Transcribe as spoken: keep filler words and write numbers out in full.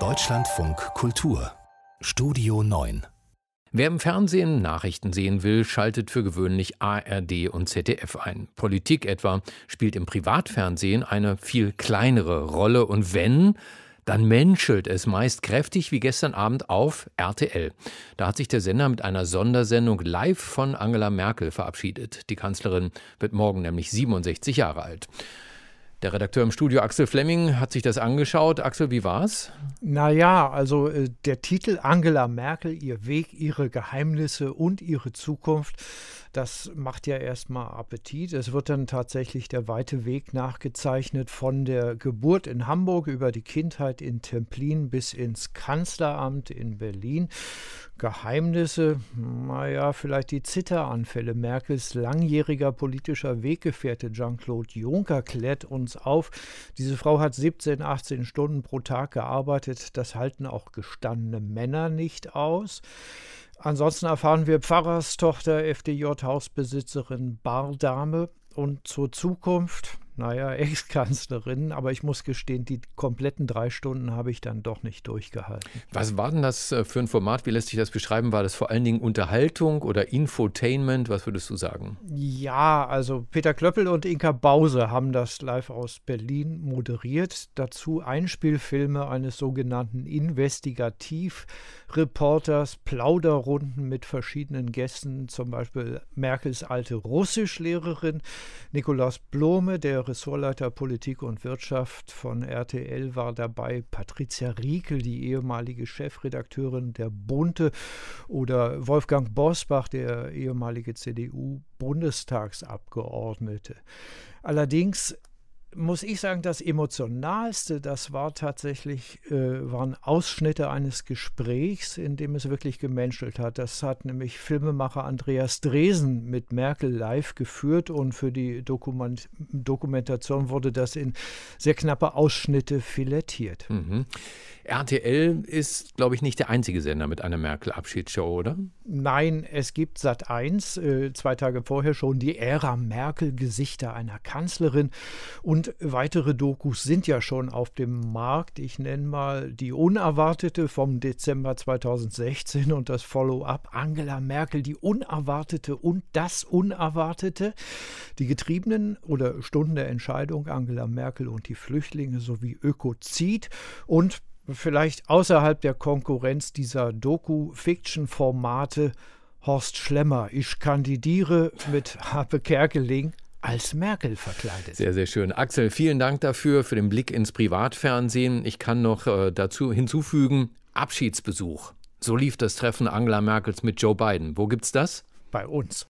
Deutschlandfunk Kultur Studio neun. Wer im Fernsehen Nachrichten sehen will, schaltet für gewöhnlich A R D und Z D F ein. Politik etwa spielt im Privatfernsehen eine viel kleinere Rolle und wenn, dann menschelt es meist kräftig wie gestern Abend auf R T L. Da hat sich der Sender mit einer Sondersendung live von Angela Merkel verabschiedet. Die Kanzlerin wird morgen nämlich siebenundsechzig Jahre alt. Der Redakteur im Studio, Axel Flemming, hat sich das angeschaut. Axel, wie war's? Naja, also äh, der Titel Angela Merkel, ihr Weg, ihre Geheimnisse und ihre Zukunft, das macht ja erstmal Appetit. Es wird dann tatsächlich der weite Weg nachgezeichnet von der Geburt in Hamburg über die Kindheit in Templin bis ins Kanzleramt in Berlin. Geheimnisse, naja, vielleicht die Zitteranfälle. Merkels langjähriger politischer Weggefährte Jean-Claude Juncker klärt uns auf. Diese Frau hat siebzehn, achtzehn Stunden pro Tag gearbeitet. Das halten auch gestandene Männer nicht aus. Ansonsten erfahren wir Pfarrerstochter, F D J-Hausbesitzerin, Bardame und zur Zukunft, naja, Ex-Kanzlerin, aber ich muss gestehen, die kompletten drei Stunden habe ich dann doch nicht durchgehalten. Was war denn das für ein Format? Wie lässt sich das beschreiben? War das vor allen Dingen Unterhaltung oder Infotainment? Was würdest du sagen? Ja, also Peter Klöppel und Inka Bause haben das live aus Berlin moderiert. Dazu Einspielfilme eines sogenannten Investigativreporters, Plauderrunden mit verschiedenen Gästen, zum Beispiel Merkels alte Russischlehrerin, Nikolaus Blome, der Ressortleiter Politik und Wirtschaft von R T L war dabei, Patricia Riekel, die ehemalige Chefredakteurin der Bunte oder Wolfgang Bosbach, der ehemalige C D U-Bundestagsabgeordnete. Allerdings muss ich sagen, das Emotionalste, das war tatsächlich, äh, waren Ausschnitte eines Gesprächs, in dem es wirklich gemenschelt hat. Das hat nämlich Filmemacher Andreas Dresen mit Merkel live geführt und für die Dokument- Dokumentation wurde das in sehr knappe Ausschnitte filettiert. Mhm. R T L ist, glaube ich, nicht der einzige Sender mit einer Merkel-Abschiedsshow, oder? Nein, es gibt Sat eins, äh, zwei Tage vorher schon, die Ära Merkel, Gesichter einer Kanzlerin und Und weitere Dokus sind ja schon auf dem Markt. Ich nenne mal die Unerwartete vom Dezember zweitausendsechzehn und das Follow-up Angela Merkel, die Unerwartete und das Unerwartete, die Getriebenen oder Stunden der Entscheidung, Angela Merkel und die Flüchtlinge sowie Ökozid und vielleicht außerhalb der Konkurrenz dieser Doku-Fiction-Formate Horst Schlemmer, ich kandidiere mit Hape Kerkeling als Merkel verkleidet. Sehr, sehr schön. Axel, vielen Dank dafür, für den Blick ins Privatfernsehen. Ich kann noch äh, dazu hinzufügen, Abschiedsbesuch. So lief das Treffen Angela Merkels mit Joe Biden. Wo gibt's das? Bei uns.